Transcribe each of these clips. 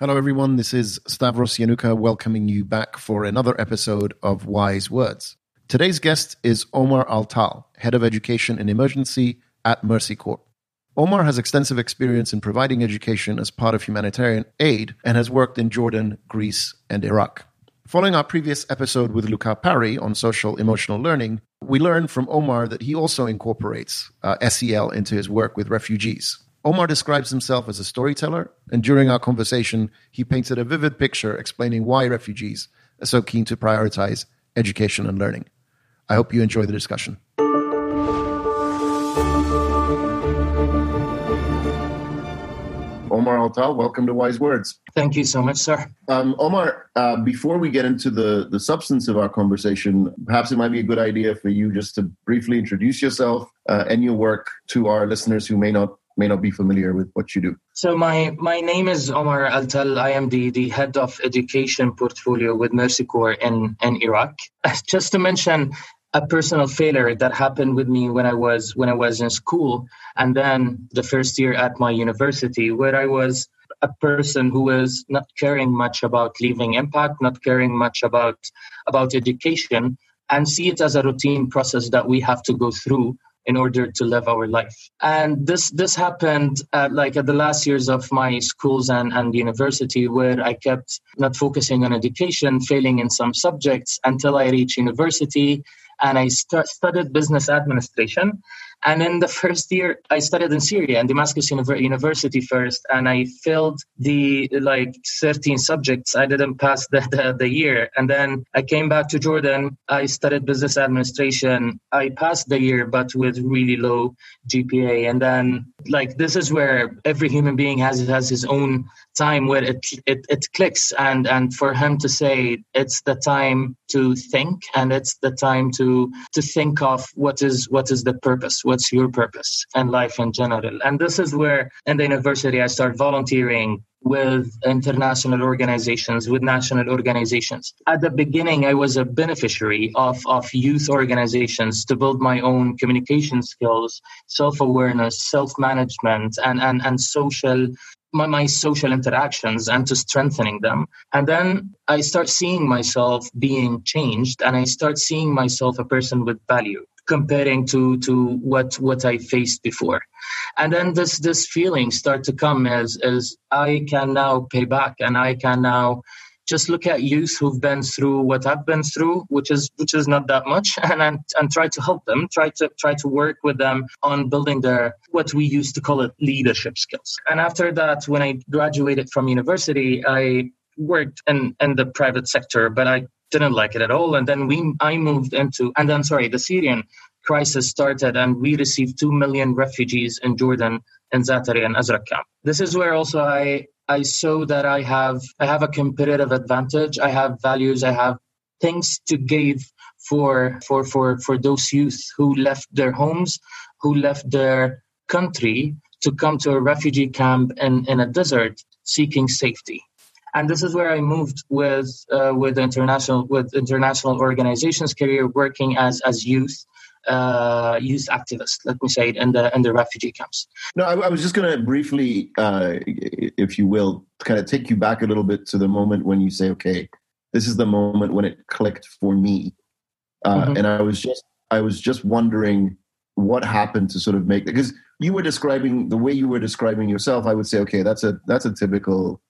Hello, everyone. This is Stavros Yanuka welcoming you back for another episode of Wise Words. Today's guest is Omar Al-Tal, Head of Education and Emergency at Mercy Corps. Omar has extensive experience in providing education as part of humanitarian aid and has worked in Jordan, Greece, and Iraq. Following our previous episode with Luka Pari on social-emotional learning, we learned from Omar that he also incorporates SEL into his work with refugees. Omar describes himself as a storyteller, and during our conversation, he painted a vivid picture explaining why refugees are so keen to prioritize education and learning. I hope you enjoy the discussion. Omar Al-Tal, welcome to Wise Words. Thank you so much, sir. Omar, before we get into the substance of our conversation, perhaps it might be a good idea for you just to briefly introduce yourself and your work to our listeners who may not be familiar with what you do. So my name is Omar Al-Tal. I am the head of education portfolio with Mercy Corps in Iraq. Just to mention a personal failure that happened with me when I was in school, and then the first year at my university, where I was a person who was not caring much about leaving impact, not caring much about education, and see it as a routine process that we have to go through in order to live our life. And this happened at the last years of my schools and university, where I kept not focusing on education, failing in some subjects until I reached university and I studied business administration. And in the first year, I studied in Syria and Damascus University first, and I failed the 13 subjects. I didn't pass the year. And then I came back to Jordan. I studied business administration. I passed the year, but with really low GPA. And then this is where every human being has his own time where it clicks. And for him to say, it's the time to think, and it's the time to think of what is the purpose. What's your purpose and life in general? And this is where in the university I start volunteering with international organizations, with national organizations. At the beginning, I was a beneficiary of youth organizations to build my own communication skills, self-awareness, self-management, and social my social interactions, and to strengthening them. And then I start seeing myself being changed, and I start seeing myself a person with value, comparing to what I faced before. And then this feeling start to come as I can now pay back, and I can now just look at youth who've been through what I've been through, which is not that much, and try to help them, try to work with them on building their, what we used to call it, leadership skills. And after that, when I graduated from university, I worked in the private sector, but I didn't like it at all. And then I moved into, and then, the Syrian crisis started, and we received 2 million refugees in Jordan, in Zaatari and Azraq camp. This is where also I saw that I have a competitive advantage. I have values. I have things to give for those youth who left their homes, who left their country to come to a refugee camp in a desert seeking safety. And this is where I moved with international organizations career, working as youth activist, let me say it, in the refugee camps. No, I was just going to briefly, if you will, kind of take you back a little bit to the moment when you say, okay, this is the moment when it clicked for me. And I was just wondering what happened to sort of make, because you were describing the way you were describing yourself, I would say, okay, that's a typical,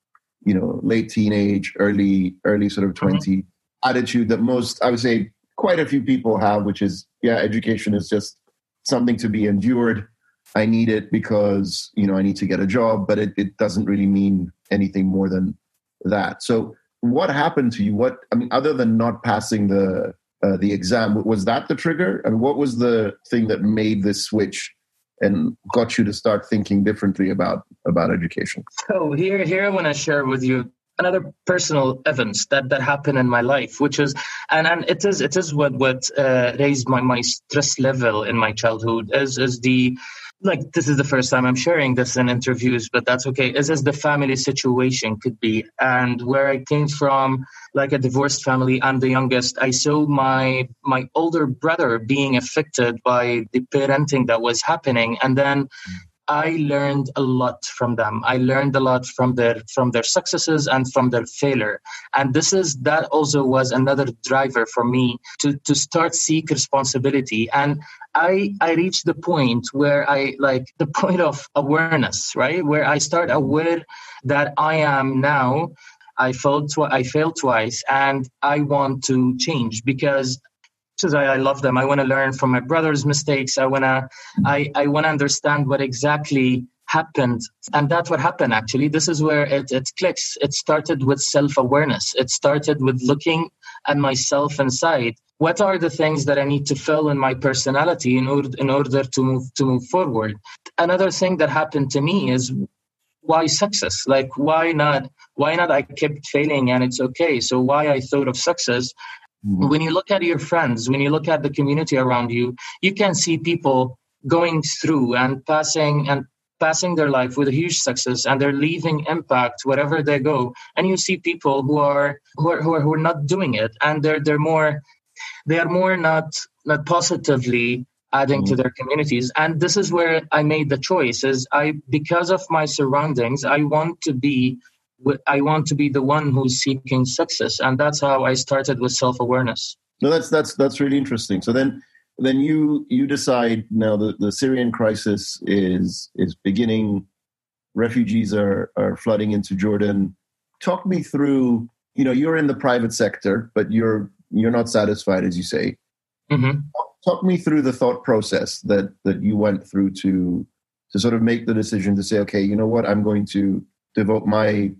late teenage, early sort of 20 attitude that most, I would say, quite a few people have, which is, education is just something to be endured. I need it because, I need to get a job, but it doesn't really mean anything more than that. So what happened to you? Other than not passing the exam, was that the trigger? What was the thing that made this switch and got you to start thinking differently about education? So here I want to share with you another personal events that happened in my life, which is, and it is what raised my stress level in my childhood, is this is the first time I'm sharing this in interviews, but that's okay, is as the family situation could be. And where I came from, a divorced family, I'm the youngest. I saw my older brother being affected by the parenting that was happening. And then I learned a lot from them. I learned a lot from their successes and from their failure. And that also was another driver for me to start seek responsibility. And I reached the point where the point of awareness, right? Where I start aware that I am now, I failed twice and I want to change because I love them. I want to learn from my brother's mistakes. I want to understand what exactly happened. And that's what happened, actually. This is where it clicks. It started with self-awareness. It started with looking at myself inside. What are the things that I need to fill in my personality in order to move forward? Another thing that happened to me is, why success? Like, why not? I kept failing and it's okay. So why I thought of success? When you look at your friends, when you look at the community around you, you can see people going through and passing their life with a huge success, and they're leaving impact wherever they go. And you see people who are not doing it, and they are more not positively adding to their communities. And this is where I made the choice: because of my surroundings, I want to be the one who's seeking success. And that's how I started with self-awareness. No, that's really interesting. So then you decide now the Syrian crisis is beginning. Refugees are flooding into Jordan. Talk me through, you're in the private sector, but you're not satisfied, as you say. Mm-hmm. Talk me through the thought process that you went through to sort of make the decision to say, okay, you know what, I'm going to devote my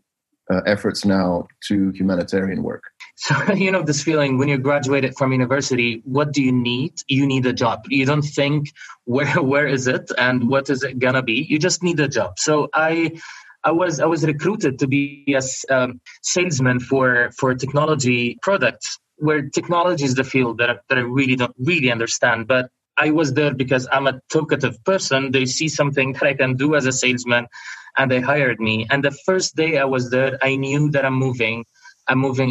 efforts now to humanitarian work. So, this feeling when you graduated from university, what do you need? You need a job. You don't think where is it and what is it gonna be? You just need a job. So I was recruited to be a salesman for technology products, where technology is the field that I really don't really understand. But I was there because I'm a talkative person. They see something that I can do as a salesman, and they hired me. And the first day I was there, I knew that I'm moving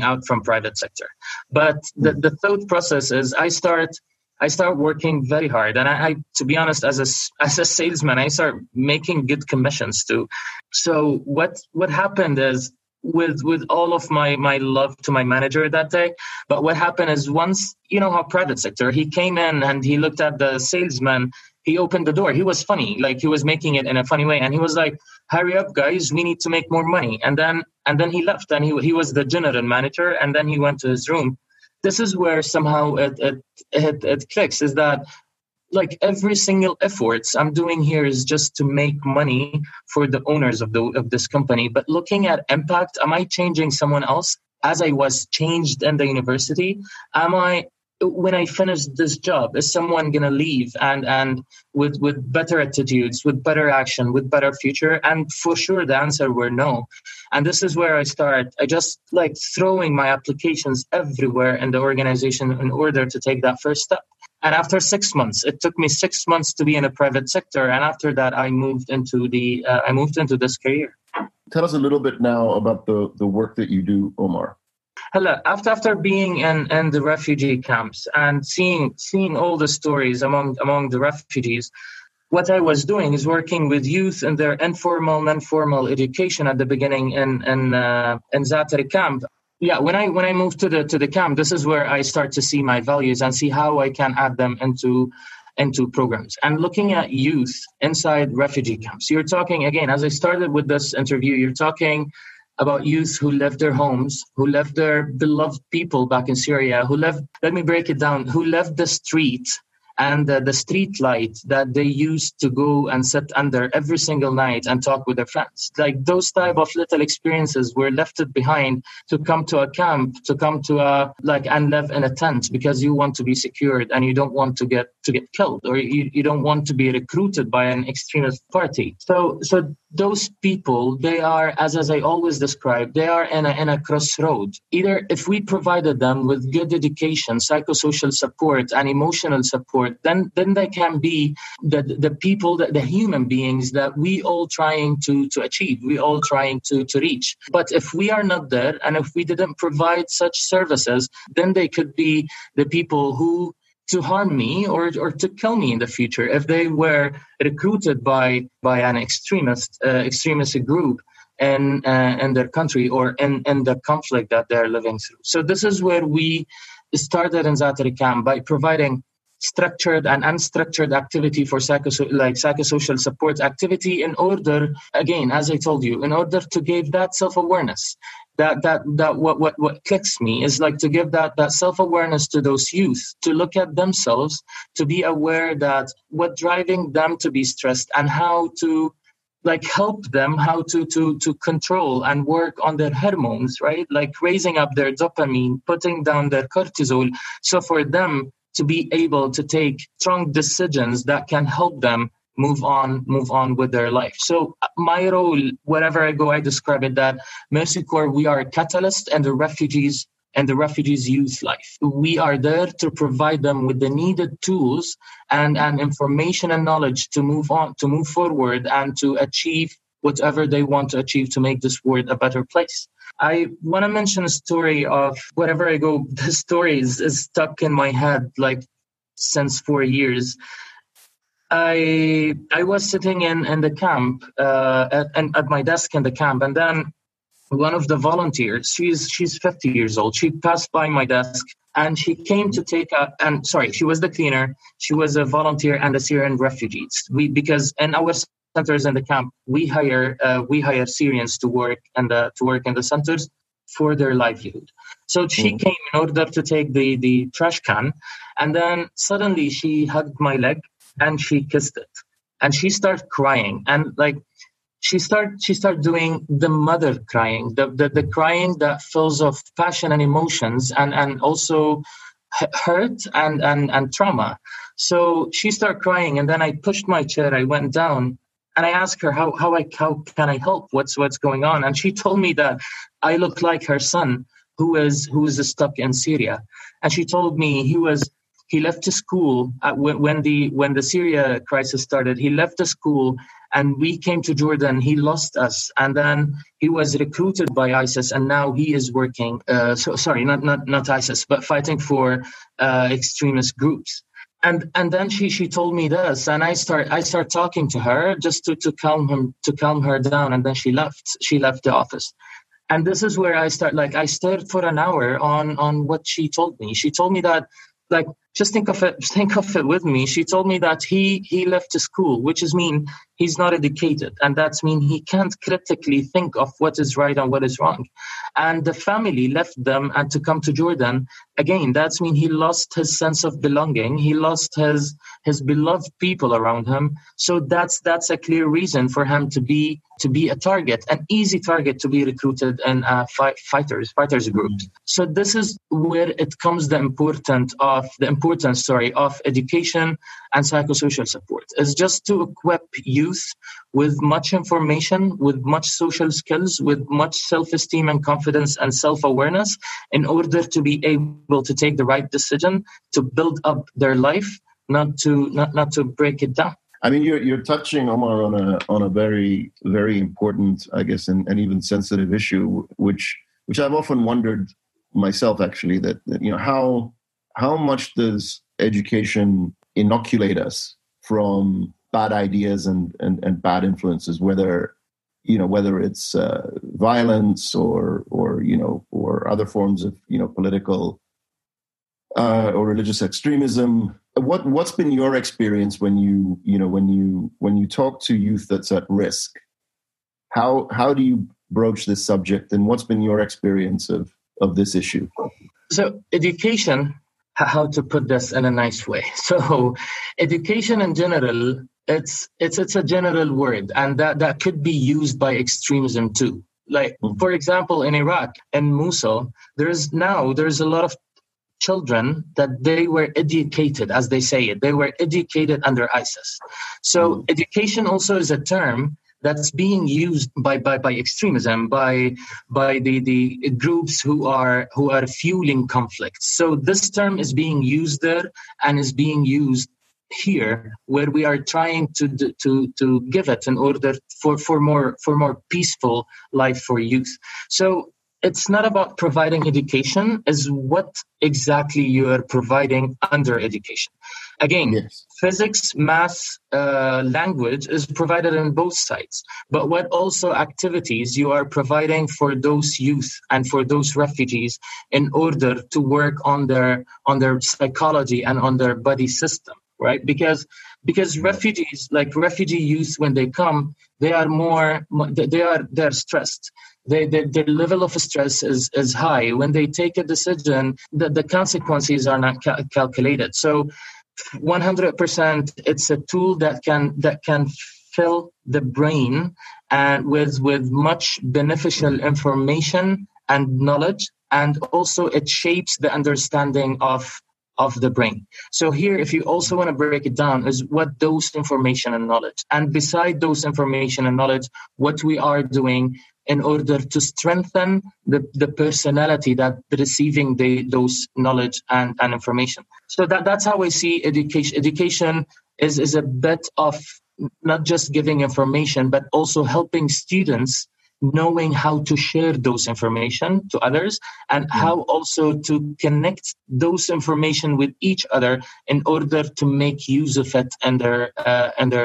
out from private sector. But the thought process is I start working very hard. And I to be honest, as a salesman, I start making good commissions too. So what happened is, with all of my love to my manager that day, but what happened is, once, how private sector, he came in and he looked at the salesman. He opened the door. He was funny. Like, he was making it in a funny way. And he was like, hurry up, guys, we need to make more money. And then he left, and he was the general manager. And then he went to his room. This is where somehow it clicks, is that like every single efforts I'm doing here is just to make money for the owners of this company. But looking at impact, am I changing someone else as I was changed in the university? When I finish this job, is someone going to leave and with better attitudes, with better action, with better future? And for sure, the answer were no. And this is where I start. I just like throwing my applications everywhere in the organization in order to take that first step. And after 6 months, it took me 6 months to be in the private sector. And after that, I moved into this career. Tell us a little bit now about the work that you do, Omar. Hello. After being in the refugee camps and seeing all the stories among the refugees, what I was doing is working with youth in their informal, non-formal education at the beginning in Zaatari camp. Yeah, when I moved to the camp, this is where I start to see my values and see how I can add them into programs. And looking at youth inside refugee camps, you're talking, again, as I started with this interview, you're talking about youth who left their homes, who left their beloved people back in Syria, who left the street and the street light that they used to go and sit under every single night and talk with their friends. Like, those type of little experiences were left behind to come to a camp, and live in a tent because you want to be secured and you don't want to get killed, or you don't want to be recruited by an extremist party. So those people, they are, as I always describe, they are in a crossroad. Either if we provided them with good education, psychosocial support, and emotional support, then they can be the people, the human beings that we all trying to achieve, we all trying to reach. But if we are not there, and if we didn't provide such services, then they could be the people who to harm me or to kill me in the future if they were recruited by an extremist group in their country or in the conflict that they're living through. So this is where we started in Zaatari camp by providing structured and unstructured activity for psychosocial support activity in order, again, as I told you, in order to give that self-awareness. That what clicks me is like to give that self-awareness to those youth, to look at themselves, to be aware that what driving them to be stressed and how to help them, how to control and work on their hormones, right? Like raising up their dopamine, putting down their cortisol. So for them to be able to take strong decisions that can help them move on with their life. So my role, wherever I go, I describe it that Mercy Corps, we are a catalyst in the refugees and the refugees' youth life. We are there to provide them with the needed tools and information and knowledge to move forward and to achieve whatever they want to achieve to make this world a better place. I want to mention a story of wherever I go, the story is stuck in my head since 4 years. I was sitting in the camp at my desk in the camp, and then one of the volunteers, she's 50 years old. She passed by my desk and she came to she was the cleaner. She was a volunteer and a Syrian refugee. Because in our centers in the camp, we hire Syrians to work in the centers for their livelihood. So she came in order to take the trash can, and then suddenly she hugged my leg. And she kissed it, and she started crying, and she started doing the mother crying, the crying that fills of passion and emotions, and also hurt and trauma. So she started crying, and then I pushed my chair, I went down, and I asked her how can I help? What's going on? And she told me that I look like her son who is stuck in Syria, and she told me he left the school when the Syria crisis started. He left the school and we came to Jordan. He lost us, and then he was recruited by ISIS, and now he is working. Not ISIS, but fighting for extremist groups. And then she told me this, and I start talking to her just to calm her down, and then she left the office. And this is where I start. I stared for an hour on what she told me. She told me that. Just think of it with me. She told me that he left school, which is mean he's not educated, and that's mean he can't critically think of what is right and what is wrong. And the family left them and to come to Jordan. Again, that's mean he lost his sense of belonging. He lost his beloved people around him. So that's a clear reason for him to be a target, an easy target to be recruited in fighters groups. So this is where it comes the importance of education and psychosocial support. It's just to equip youth with much information, with much social skills, with much self-esteem and confidence and self-awareness in order to be able to take the right decision to build up their life, not to break it down. I mean, you're touching, Omar, on a very, very important, I guess, and even sensitive issue, which I've often wondered myself, actually, that how much does education inoculate us from bad ideas and bad influences, whether it's violence or other forms of political or religious extremism. What's been your experience when you talk to youth that's at risk? How do you broach this subject, and what's been your experience of this issue? So education, how to put this in a nice way. So education in general, it's a general word, and that could be used by extremism too. For example, in Iraq, in Mosul, there's a lot of children that they were educated, as they say it, they were educated under ISIS. So education also is a term that's being used by extremism, by the groups who are fueling conflict. So this term is being used there and is being used here, where we are trying to give it in order for more peaceful life for youth. So it's not about providing education, it's what exactly you are providing under education. Again, yes. Physics, math, language is provided on both sides, but what also activities you are providing for those youth and for those refugees in order to work on their psychology and on their body system, right? Because refugees, like refugee youth, when they come, they're stressed. The level of stress is high. When they take a decision, the consequences are not calculated. So 100%, it's a tool that can fill the brain and with much beneficial information and knowledge, and also it shapes the understanding of the brain. So here, if you also want to break it down, is what those information and knowledge, and beside those information and knowledge, what we are doing in order to strengthen the personality that receiving those knowledge and information. So that's how I see education. Education is a bit of not just giving information, but also helping students knowing how to share those information to others, and how also to connect those information with each other in order to make use of it in their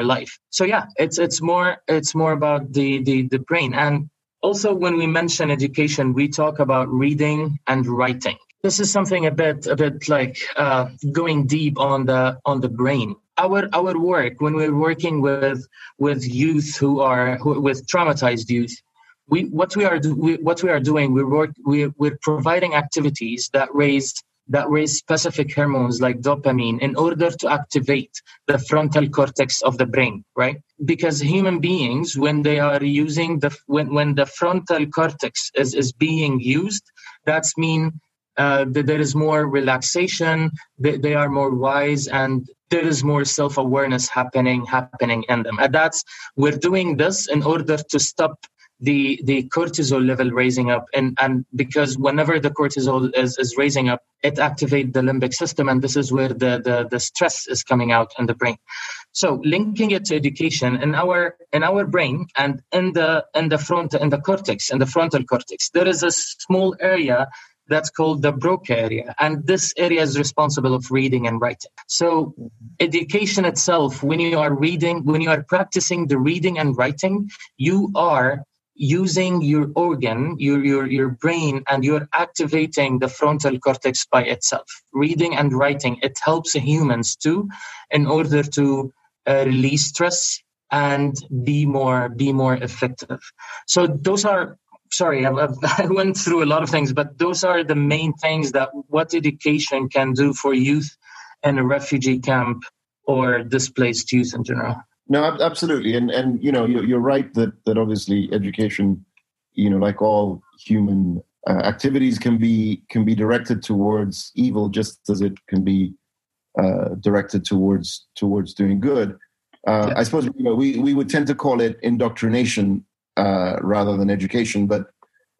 life. So yeah, it's more about the brain. And also, when we mention education, we talk about reading and writing. This is something a bit like going deep on the brain. Our work, when we're working with youth with traumatized youth, we're providing activities that raise specific hormones like dopamine in order to activate the frontal cortex of the brain, right? Because human beings, when they are using when the frontal cortex is being used, that's mean that there is more relaxation, they are more wise, and there is more self-awareness happening in them. And we're doing this in order to stop the cortisol level raising up, and because whenever the cortisol is raising up, it activates the limbic system, and this is where the stress is coming out in the brain. So linking it to education, in our brain and in the frontal cortex, there is a small area that's called the Broca area, and this area is responsible of reading and writing. So education itself, when you are practicing the reading and writing, you are using your organ, your brain, and you're activating the frontal cortex by itself. Reading and writing, it helps humans too, in order to release stress and be more effective. So those are, sorry, I went through a lot of things, but those are the main things that what education can do for youth in a refugee camp or displaced youth in general. No, absolutely, and you know, you're right that obviously education, you know, like all human activities, can be directed towards evil just as it can be directed towards doing good. I suppose, you know, we would tend to call it indoctrination rather than education, but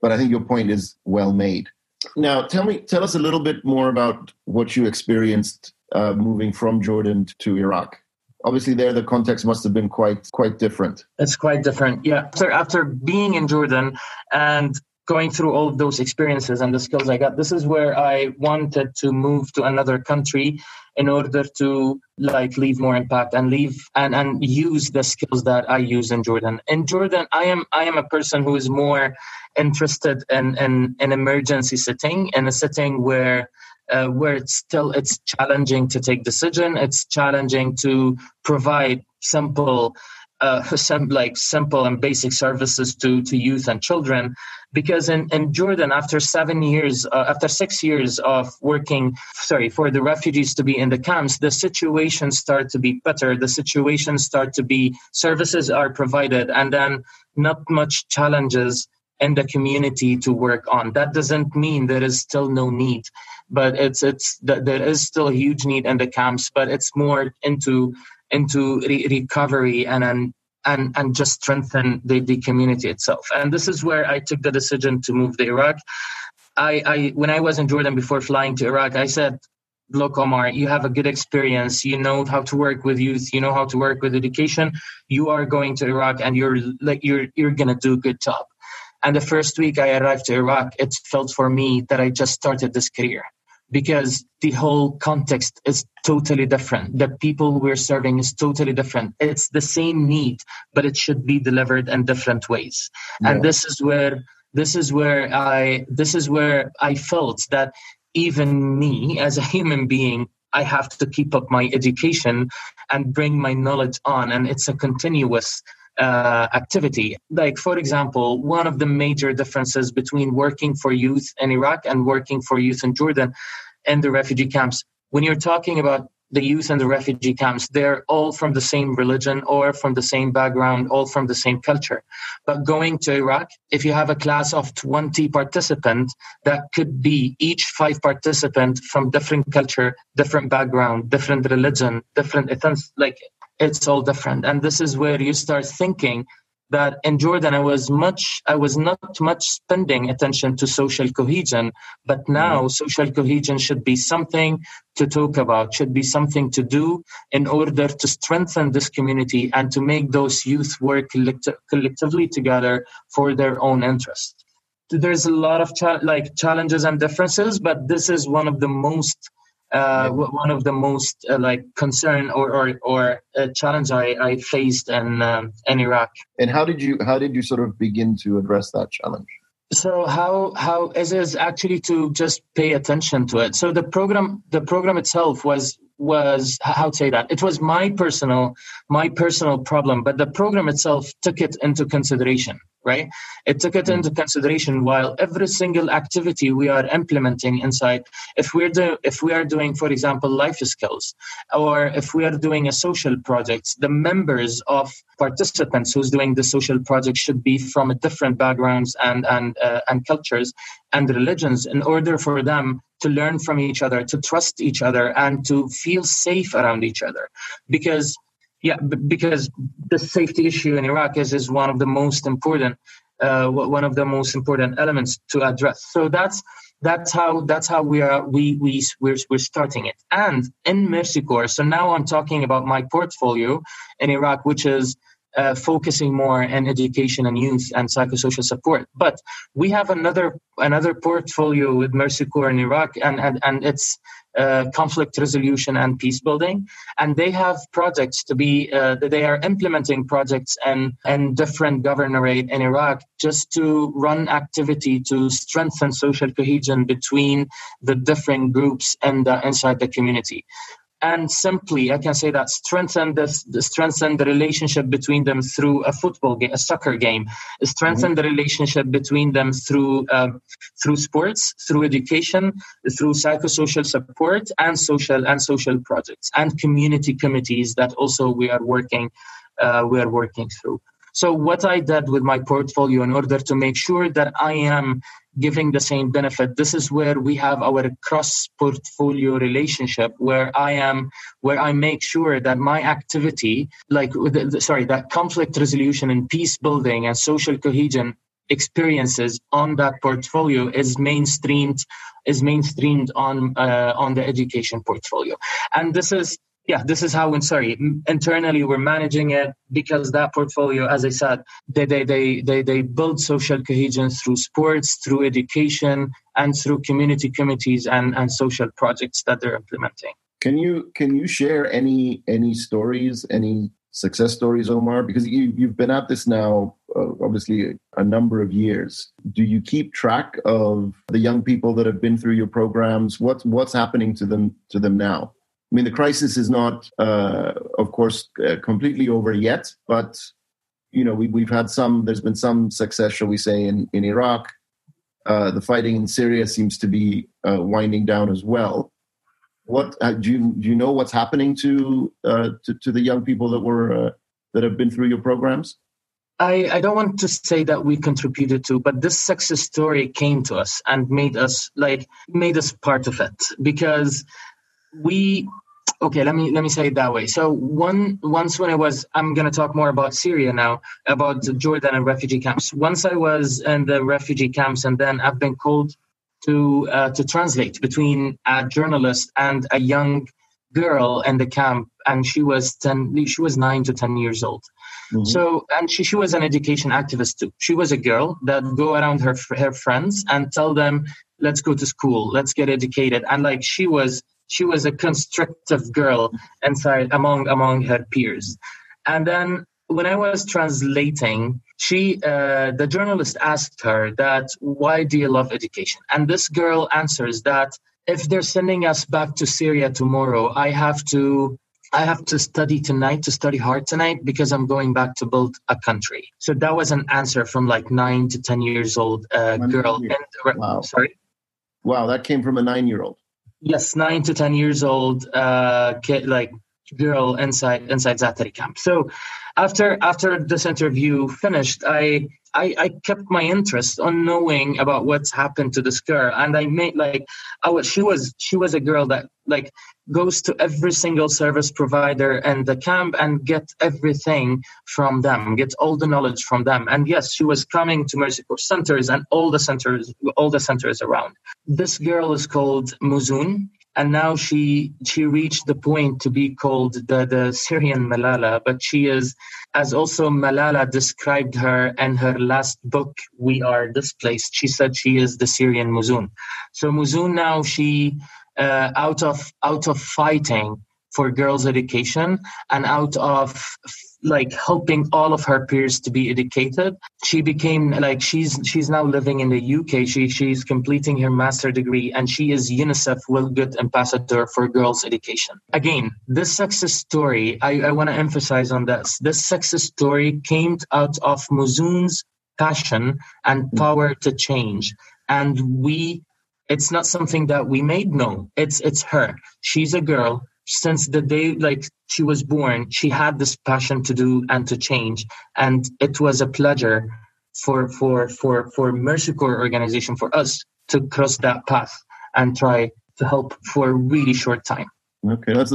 I think your point is well made. Now, tell us a little bit more about what you experienced moving from Jordan to Iraq. Obviously, there the context must have been quite different. It's quite different, yeah. After being in Jordan and going through all of those experiences and the skills I got, this is where I wanted to move to another country in order to leave more impact and leave and use the skills that I use in Jordan. In Jordan, I am a person who is more interested in an emergency setting, in a setting where it's challenging to take decision. It's challenging to provide simple and basic services to youth and children. Because in Jordan, after 6 years of working, for the refugees to be in the camps, the situation started to be better. The situation started to be, services are provided, and then not much challenges in the community to work on. That doesn't mean there is still no need, but there is still a huge need in the camps, but it's more into recovery and just strengthen the community itself. And this is where I took the decision to move to Iraq. I when I was in Jordan before flying to Iraq, I said, look, Omar, you have a good experience. You know how to work with youth. You know how to work with education. You are going to Iraq, and you're going to do a good job. And the first week I arrived to Iraq, it felt for me that I just started this career, because the whole context is totally different. The people we're serving is totally different. It's the same need, but it should be delivered in different ways. Yeah. And this is where I felt that even me as a human being, I have to keep up my education and bring my knowledge on. And it's a continuous activity. Like, for example, one of the major differences between working for youth in Iraq and working for youth in Jordan and the refugee camps, when you're talking about the youth and the refugee camps, they're all from the same religion or from the same background, all from the same culture. But going to Iraq, if you have a class of 20 participants, that could be each 5 participants from different culture, different background, different religion, different ethnicity, it's all different. And this is where you start thinking that in Jordan, I was not much spending attention to social cohesion, but now social cohesion should be something to talk about, should be something to do in order to strengthen this community and to make those youth work collectively together for their own interest. There's a lot of challenges and differences, but this is one of the most concern or challenge I faced in Iraq. And how did you sort of begin to address that challenge? So how it is actually to just pay attention to it. So the program itself was how to say that it was my personal problem, but the program itself took it into consideration. Right? It took it into consideration while every single activity we are implementing inside, if we are doing, for example, life skills, or if we are doing a social project, the members of participants who's doing the social project should be from different backgrounds and cultures and religions in order for them to learn from each other, to trust each other, and to feel safe around each other. Because the safety issue in Iraq is one of the most important elements to address. So that's how we're starting it. And in Mercy Corps, so now I'm talking about my portfolio in Iraq, which is focusing more on education and youth and psychosocial support. But we have another portfolio with Mercy Corps in Iraq, and it's conflict resolution and peace building, and they have projects to be they are implementing projects and different governorate in Iraq just to run activity to strengthen social cohesion between the different groups and inside the community. And simply, I can say that strengthen the relationship between them through a football game, a soccer game. Strengthen the relationship between them through sports, through education, through psychosocial support, and social projects and community committees that also we are working through. So what I did with my portfolio in order to make sure that I am giving the same benefit, this is where we have our cross-portfolio relationship, where I make sure that my activity, that conflict resolution and peace building and social cohesion experiences on that portfolio is mainstreamed on the education portfolio. And this is how internally we're managing it, because that portfolio, as I said, they build social cohesion through sports, through education, and through community committees and social projects that they're implementing. Can you share any stories, any success stories, Omar? Because you've been at this now, obviously, a number of years. Do you keep track of the young people that have been through your programs? What's happening to them now? I mean, the crisis is not, of course, completely over yet, but, you know, there's been some success, shall we say, in Iraq. The fighting in Syria seems to be winding down as well. What do you know what's happening to the young people that that have been through your programs? I don't want to say that we contributed to, but this success story came to us and made us part of it, because let me say it that way. So I'm going to talk more about Syria now, about Jordan and refugee camps. Once I was in the refugee camps, and then I've been called to translate between a journalist and a young girl in the camp, and she was 9 to 10 years old. Mm-hmm. So, and she was an education activist too. She was a girl that go around her friends and tell them, let's go to school, let's get educated. And like she was a constrictive girl inside among her peers. And then when I was translating, the journalist asked her that, why do you love education? And this girl answers that if they're sending us back to Syria tomorrow, I have to study hard tonight because I'm going back to build a country. So that was an answer from like 9 to 10 years old girl. And, wow. Sorry. Wow, that came from a 9-year-old. Yes, 9 to 10 years old kid, like girl inside Zaatari camp. So after this interview finished, I kept my interest on knowing about what's happened to this girl, and I made she was a girl that like goes to every single service provider and the camp and get everything from them, get all the knowledge from them. And yes, she was coming to Mercy Corps centers and all the centers around. This girl is called Muzoon, and now she reached the point to be called the Syrian Malala, but she is, as also Malala described her in her last book, We Are Displaced, she said she is the Syrian Muzoon. So Muzoon now, she out of fighting for girls' education and out of like helping all of her peers to be educated, she became like she's now living in the UK. She's completing her master's degree, and she is UNICEF Well Good Ambassador for Girls' Education. Again, this success story, I want to emphasize on this. This success story came out of Muzoon's passion and power to change, and it's not something that we made. No, it's her. She's a girl. Since the day like she was born, she had this passion to do and to change, and it was a pleasure for Mercy Corps organization, for us to cross that path and try to help for a really short time. Okay, it's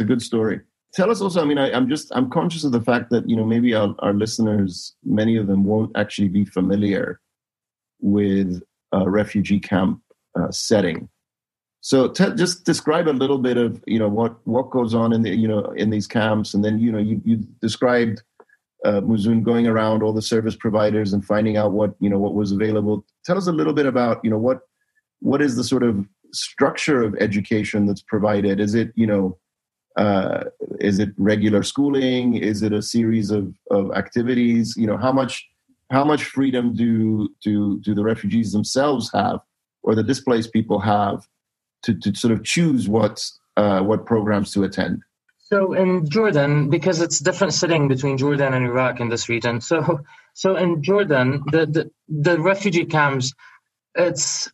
a good story. Tell us also. I mean, I'm conscious of the fact that, you know, maybe our listeners, many of them won't actually be familiar with a refugee camp setting. So just describe a little bit of, you know, what goes on in the, you know, in these camps, and then, you know, you described Muzoon going around all the service providers and finding out what, you know, what was available. Tell us a little bit about, you know, what is the sort of structure of education that's provided? Is it, you know, is it regular schooling? Is it a series of activities? You know, how much freedom do the refugees themselves have, or the displaced people have, to sort of choose what programs to attend? So in Jordan, because it's different sitting between Jordan and Iraq in this region. So in Jordan, the refugee camps, it's,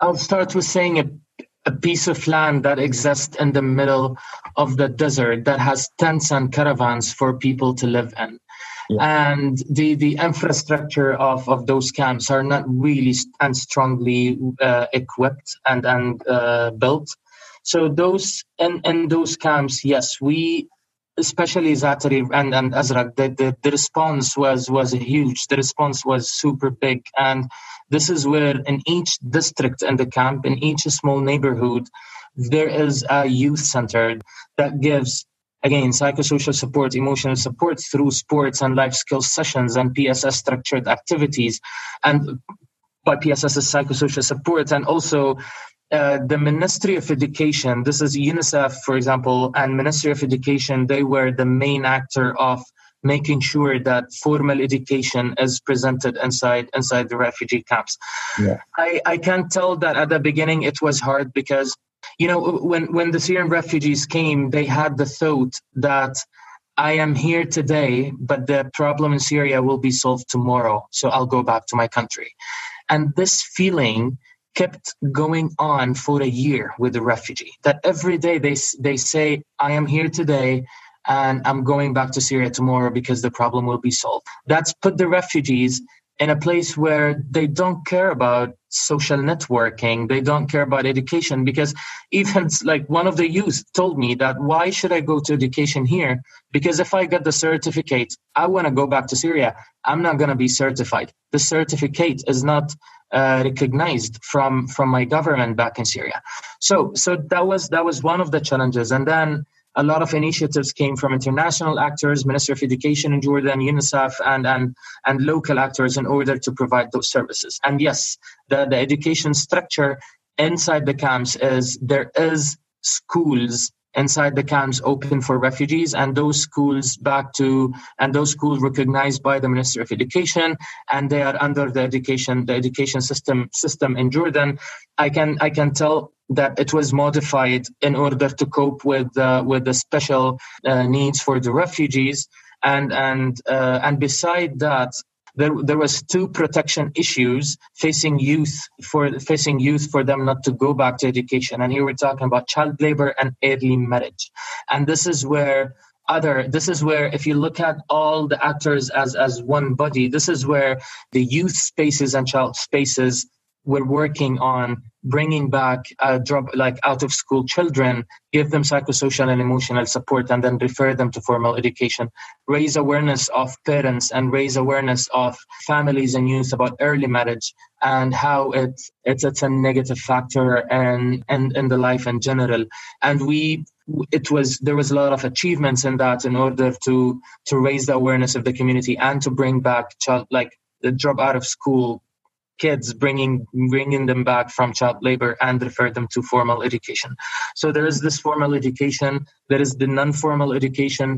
I'll start with saying a piece of land that exists in the middle of the desert that has tents and caravans for people to live in. Yeah. And the infrastructure of those camps are not really and strongly equipped and built. So those in those camps, yes, we, especially Zaatari and Azraq, the response was huge. The response was super big. And this is where in each district in the camp, in each small neighborhood, there is a youth center that gives, again, psychosocial support, emotional support through sports and life skills sessions and PSS structured activities. And by PSS is psychosocial support. And also the Ministry of Education, this is UNICEF, for example, and Ministry of Education, they were the main actor of making sure that formal education is presented inside the refugee camps. Yeah. I can tell that at the beginning it was hard because, you know, when the Syrian refugees came, they had the thought that I am here today, but the problem in Syria will be solved tomorrow, so I'll go back to my country. And this feeling kept going on for a year with the refugee, that every day they say, I am here today, and I'm going back to Syria tomorrow because the problem will be solved. That's put the refugees in a place where they don't care about social networking, they don't care about education, because even like one of the youth told me that, why should I go to education here? Because if I get the certificate, I want to go back to Syria. I'm not going to be certified. The certificate is not recognized from my government back in Syria. So that was one of the challenges. And then a lot of initiatives came from international actors, Minister of Education in Jordan, UNICEF, and local actors in order to provide those services. And yes, the education structure inside the camps is there is schools inside the camps open for refugees, and those schools recognized by the Minister of Education, and they are under the education system in Jordan. I can tell that it was modified in order to cope with the special needs for the refugees, and beside that, There was two protection issues facing youth for them not to go back to education. And here we're talking about child labor and early marriage. And this is where if you look at all the actors as one body, this is where the youth spaces and child spaces were working on bringing back out of school children, give them psychosocial and emotional support, and then refer them to formal education, raise awareness of parents and raise awareness of families and youth about early marriage and how it's a negative factor and in the life in general. And there was a lot of achievements in that in order to raise the awareness of the community and to bring back the drop out of school kids, bringing them back from child labor and refer them to formal education. So there is this formal education, there is the non-formal education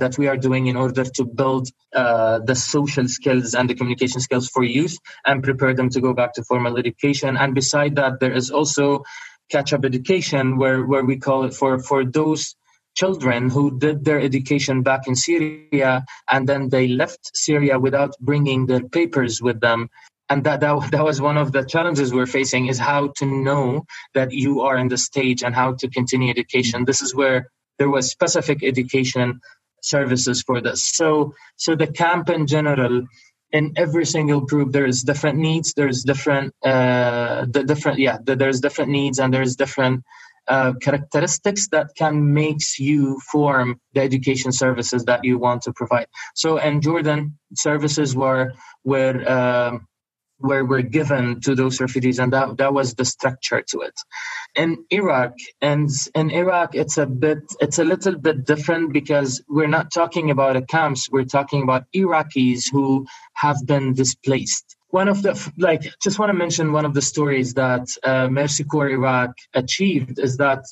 that we are doing in order to build the social skills and the communication skills for youth and prepare them to go back to formal education. And beside that, there is also catch-up education, where we call it for those children who did their education back in Syria and then they left Syria without bringing their papers with them. And that was one of the challenges we're facing, is how to know that you are in the stage and how to continue education. This is where there was specific education services for this. So the camp in general, in every single group, there is different needs, there's different needs, and there's different characteristics that can makes you form the education services that you want to provide. So in Jordan, services were given to those refugees, and that was the structure to it. In Iraq, it's a little bit different, because we're not talking about camps, we're talking about Iraqis who have been displaced. Just want to mention one of the stories that Mercy Corps Iraq achieved is that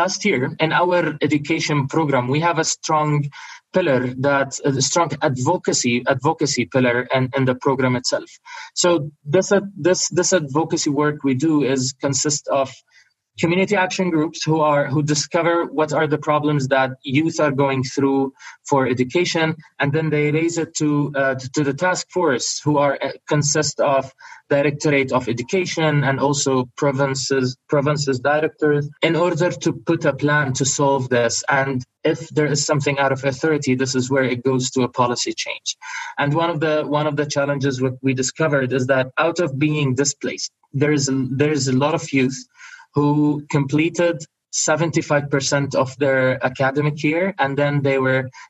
last year in our education program, we have a strong pillar, advocacy pillar in the program itself. So this advocacy work we do consists of community action groups who discover what are the problems that youth are going through for education, and then they raise it to the task force, who consist of Directorate of Education and also provinces directors, in order to put a plan to solve this. And if there is something out of authority, this is where it goes to a policy change. And one of the challenges we discovered is that out of being displaced, there is a lot of youth who completed 75% of their academic year, and then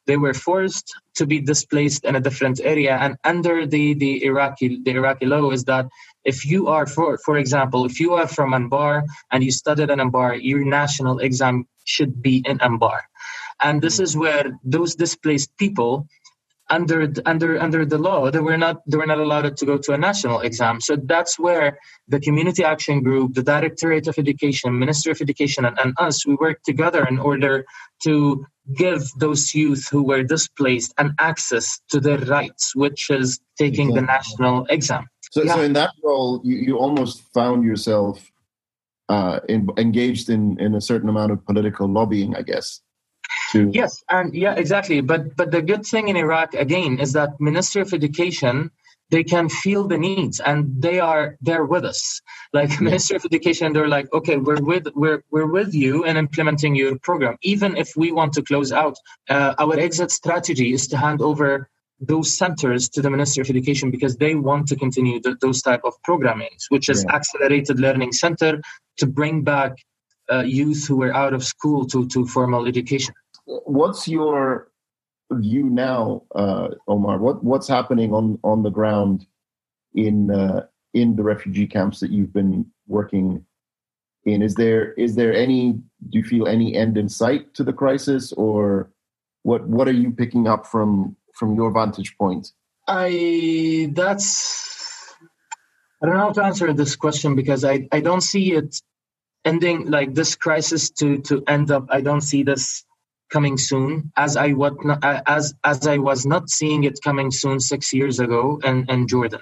they were forced to be displaced in a different area. And under the Iraqi law is that if you are, for example, if you are from Anbar and you studied in Anbar, your national exam should be in Anbar. And this is where those displaced people, under the law, they were not allowed to go to a national exam. So that's where the community action group, the Directorate of Education, Minister of Education, and us, we worked together in order to give those youth who were displaced an access to their rights, which is taking the national exam. So in that role, you almost found yourself engaged in a certain amount of political lobbying, I guess. Yes, and yeah, exactly. But the good thing in Iraq again is that Minister of Education, they can feel the needs and they are there with us. Minister of Education, they're like, okay, we're with you in implementing your program. Even if we want to close out, our exit strategy is to hand over those centers to the Minister of Education, because they want to continue those type of programmings, which is Accelerated Learning Center, to bring back youth who were out of school to formal education. What's your view now, Omar? What's happening on the ground in the refugee camps that you've been working And is there any, do you feel any end in sight to the crisis, or what are you picking up from your vantage point? I don't know how to answer this question, because I don't see it ending, like this crisis to end up. I don't see this coming soon, as I was not seeing it coming soon 6 years ago in Jordan,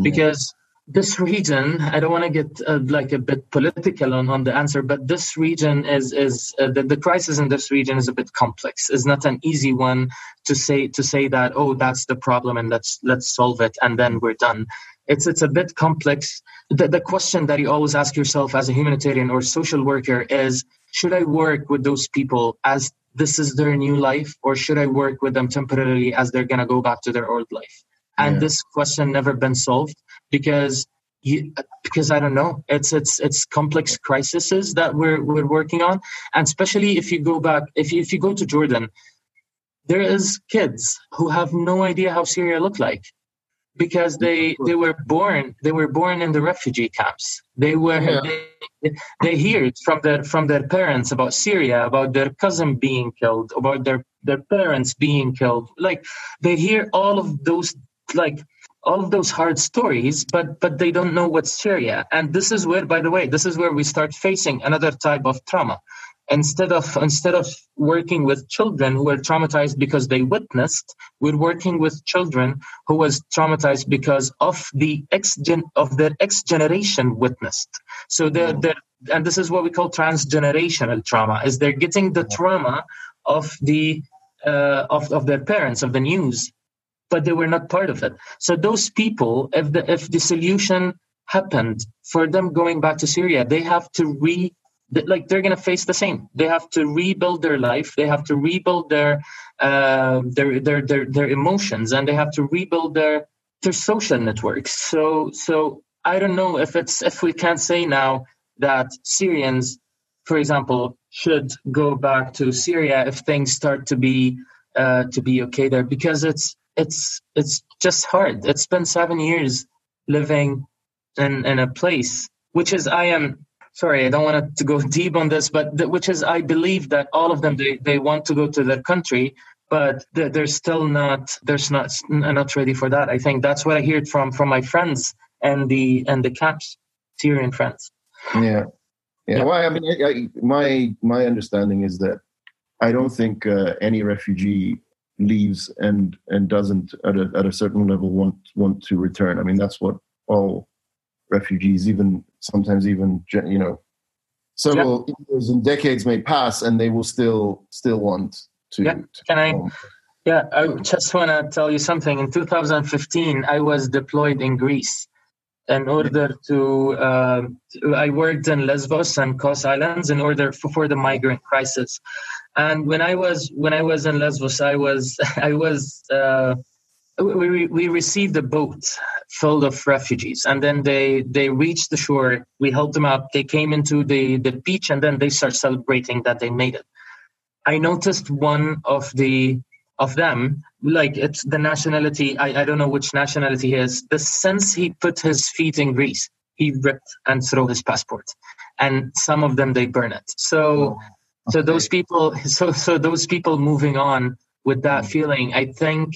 because this region, I don't want to get like a bit political on the answer, but this region is the crisis in this region is a bit complex. It's not an easy one to say that, oh, that's the problem and let's solve it and then we're done. It's a bit complex. The question that you always ask yourself as a humanitarian or social worker is, should I work with those people as this is their new life, or should I work with them temporarily as they're going to go back to their old life? And this question never been solved because I don't know. It's complex crises that we're working on, and especially if you go back, if you go to Jordan, there is kids who have no idea how Syria looked like, because they were born in the refugee camps. They heard from their parents about Syria, about their cousin being killed, about their parents being killed. Like, they hear all of those hard stories, but they don't know what's Syria. And this is where, by the way, we start facing another type of trauma. Instead of working with children who were traumatized because they witnessed, we're working with children who was traumatized because of their ex generation witnessed. So and this is what we call transgenerational trauma. Is they're getting the trauma of the of their parents, of the news, but they were not part of it. So those people, if the solution happened for them going back to Syria, they have to they're going to face the same. They have to rebuild their life. They have to rebuild their emotions, and they have to rebuild their social networks. So I don't know if we can say now that Syrians, for example, should go back to Syria if things start to be okay there, because it's just hard. It's been 7 years living in a place which is, sorry, I don't want to go deep on this, but I believe that all of them, they want to go to their country, but they're still not ready for that. I think that's what I heard from my friends and the camps, Syrian friends. Yeah. Well, I mean, my understanding is that I don't think any refugee leaves and doesn't at a certain level want to return. I mean, that's what all refugees, even you know, several years and decades may pass, and they will still want to. Yeah. I just want to tell you something. In 2015, I was deployed in Greece. In order I worked in Lesbos and Kos Islands for the migrant crisis. And when I was in Lesbos, we received a boat filled of refugees, and then they reached the shore. We helped them out. They came into the beach, and then they start celebrating that they made it. I noticed one of them, like, it's the nationality. I don't know which nationality he is. The sense he put his feet in Greece, he ripped and threw his passport, and some of them, they burn it. So those people moving on with that feeling, I think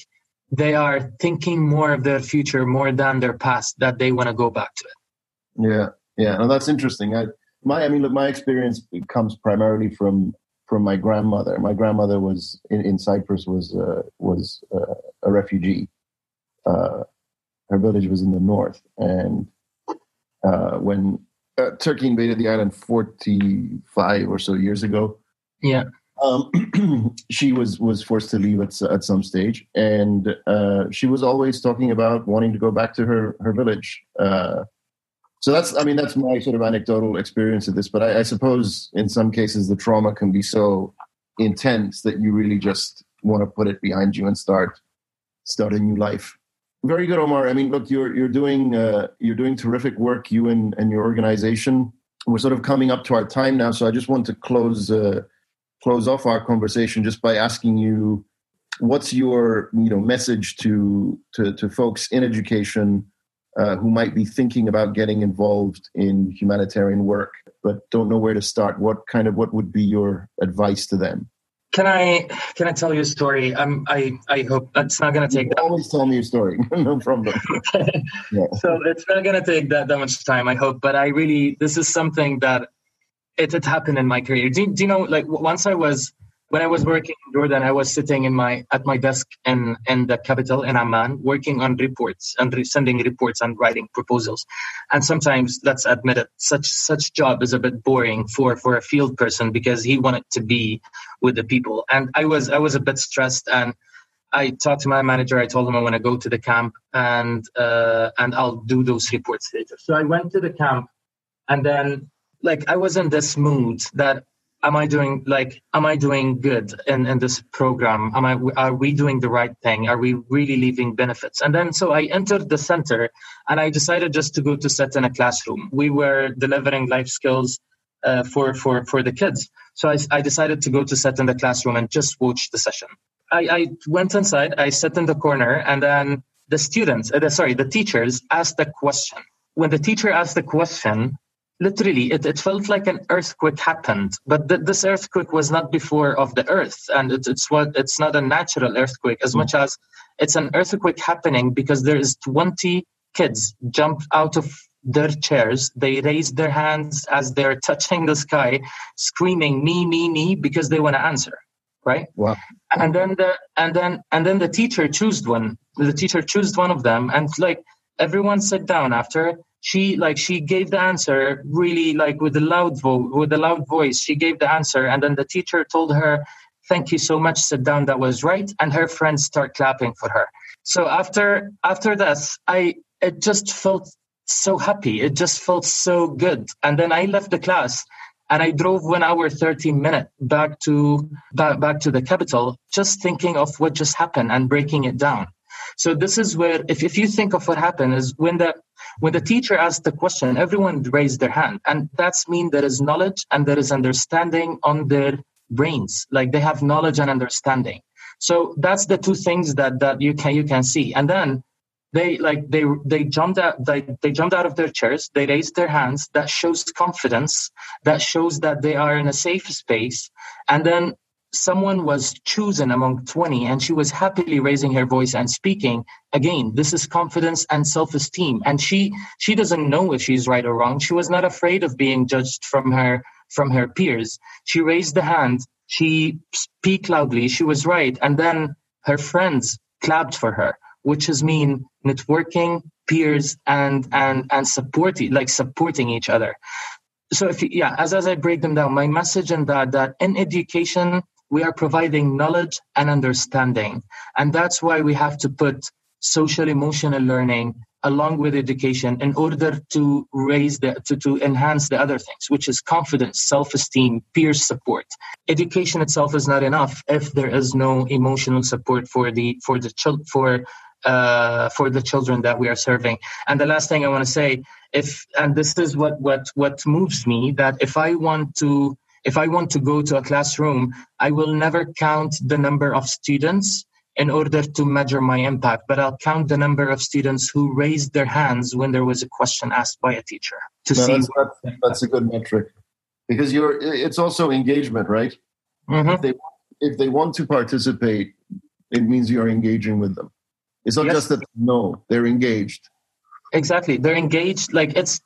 they are thinking more of their future more than their past, that they want to go back to it. Yeah. No, that's interesting. My experience comes primarily from my grandmother. My grandmother was in Cyprus, was a refugee. Her village was in the north, and when Turkey invaded the island 45 or so years ago, she was forced to leave at some stage, and she was always talking about wanting to go back to her village. So that's my sort of anecdotal experience of this. But I suppose in some cases the trauma can be so intense that you really just want to put it behind you and start a new life. Very good, Omar. I mean, look, you're doing terrific work, you and your organization. We're sort of coming up to our time now, so I just want to close off our conversation just by asking you, what's your message to folks in education who might be thinking about getting involved in humanitarian work, but don't know where to start? What would be your advice to them? Can I tell you a story? I hope that's not going to take that. Always tell me your story. No problem. Okay. Yeah. So it's not going to take that much time, I hope. But I really, this is something that it happened in my career. Do you know, like once when I was working in Jordan, I was sitting at my desk in the capital in Amman, working on reports and sending reports and writing proposals. And sometimes, let's admit it, such job is a bit boring for a field person because he wanted to be with the people. And I was a bit stressed, and I talked to my manager. I told him I want to go to the camp and I'll do those reports later. So I went to the camp, and then like I was in this mood that, am I doing good in this program? Are we doing the right thing? Are we really leaving benefits? And then, so I entered the center and I decided just to go to sit in a classroom. We were delivering life skills for the kids. So I decided to go to sit in the classroom and just watch the session. I went inside, I sat in the corner, and then the teachers asked the question. When the teacher asked the question, literally, it felt like an earthquake happened, but this earthquake was not before of the earth, and it's not a natural earthquake as much as it's an earthquake happening because there is 20 kids jumped out of their chairs. They raised their hands as they're touching the sky, screaming me because they want to answer, right? Wow. And then the teacher chose one. The teacher chose one of them, and like everyone sat down after. She gave the answer really like with a loud voice. She gave the answer, and then the teacher told her, "Thank you so much. Sit down. That was right." And her friends start clapping for her. So after this, it just felt so happy. It just felt so good. And then I left the class, and I drove 1 hour 30 minutes back to the capital, just thinking of what just happened and breaking it down. So this is where, if you think of what happened, is when the teacher asked the question, everyone raised their hand. And that's mean there is knowledge and there is understanding on their brains. Like they have knowledge and understanding. So that's the two things that you can see. And then they jumped out of their chairs, they raised their hands. That shows confidence, that shows that they are in a safe space. And then someone was chosen among 20, and she was happily raising her voice and speaking. Again, this is confidence and self-esteem. And she doesn't know if she's right or wrong. She was not afraid of being judged from her peers. She raised the hand. She speak loudly. She was right. And then her friends clapped for her, which is mean networking, peers, and supporting each other. So as I break them down, my message in that in education, we are providing knowledge and understanding. And that's why we have to put social emotional learning along with education in order to to enhance the other things, which is confidence, self-esteem, peer support. Education itself is not enough if there is no emotional support for the children that we are serving. And the last thing I want to say, this is what moves me, that if I want to go to a classroom, I will never count the number of students in order to measure my impact, but I'll count the number of students who raised their hands when there was a question asked by a teacher to see. That's a good metric, because it's also engagement, right? Mm-hmm. If they want to participate, it means you're engaging with them. It's not just that they're engaged. Exactly. They're engaged. Like it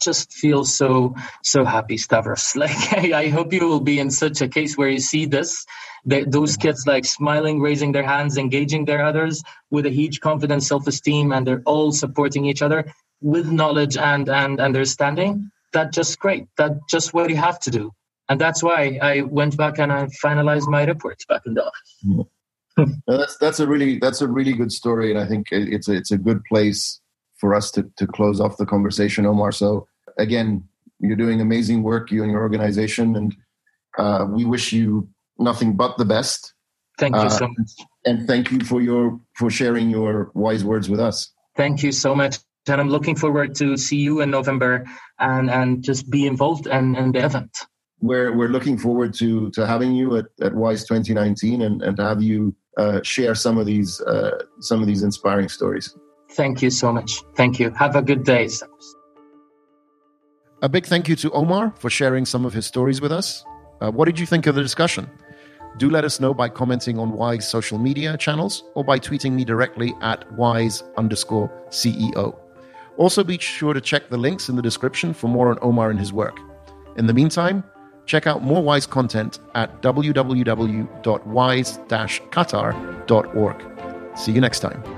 just feels so happy, Stavros. Like, I hope you will be in such a case where you see this, those kids like smiling, raising their hands, engaging their others with a huge confidence, self-esteem, and they're all supporting each other with knowledge and understanding. That's just great. That's just what you have to do. And that's why I went back and I finalized my reports back in the office. Yeah. That's a really good story, and I think it's a good place for us to close off the conversation, Omar. So again, you're doing amazing work, you and your organization, and we wish you nothing but the best. Thank you so much, and thank you for sharing your wise words with us. Thank you so much, and I'm looking forward to see you in November and just be involved in the event. We're looking forward to having you at WISE 2019 and to have you share some of these inspiring stories. Thank you so much. Thank you. Have a good day. A big thank you to Omar for sharing some of his stories with us. What did you think of the discussion? Do let us know by commenting on WISE social media channels or by tweeting me directly at WISE_CEO. Also, be sure to check the links in the description for more on Omar and his work. In the meantime, check out more WISE content at www.wise-qatar.org. See you next time.